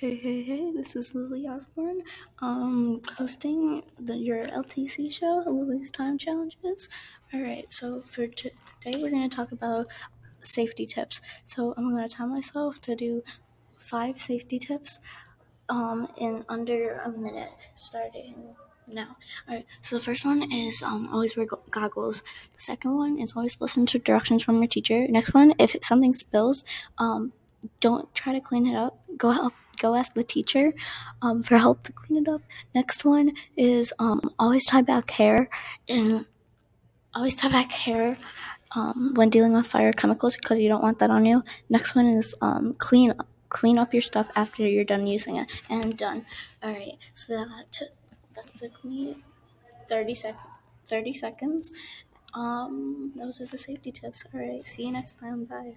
Hey, this is Lily Osborne, hosting your LTC show, Lily's Time Challenges. Alright, so for today we're going to talk about safety tips. So I'm going to tell myself to do 5 safety tips in under a minute, starting now. Alright, so the first one is always wear goggles. The second one is always listen to directions from your teacher. Next one, if something spills, don't try to clean it up. Go ask the teacher for help to clean it up. Next one is always tie back hair when dealing with fire chemicals, because you don't want that on you. Next one is clean up your stuff after you're done using it. And done. All right. So that took me 30 seconds. Those are the safety tips. All right. See you next time. Bye.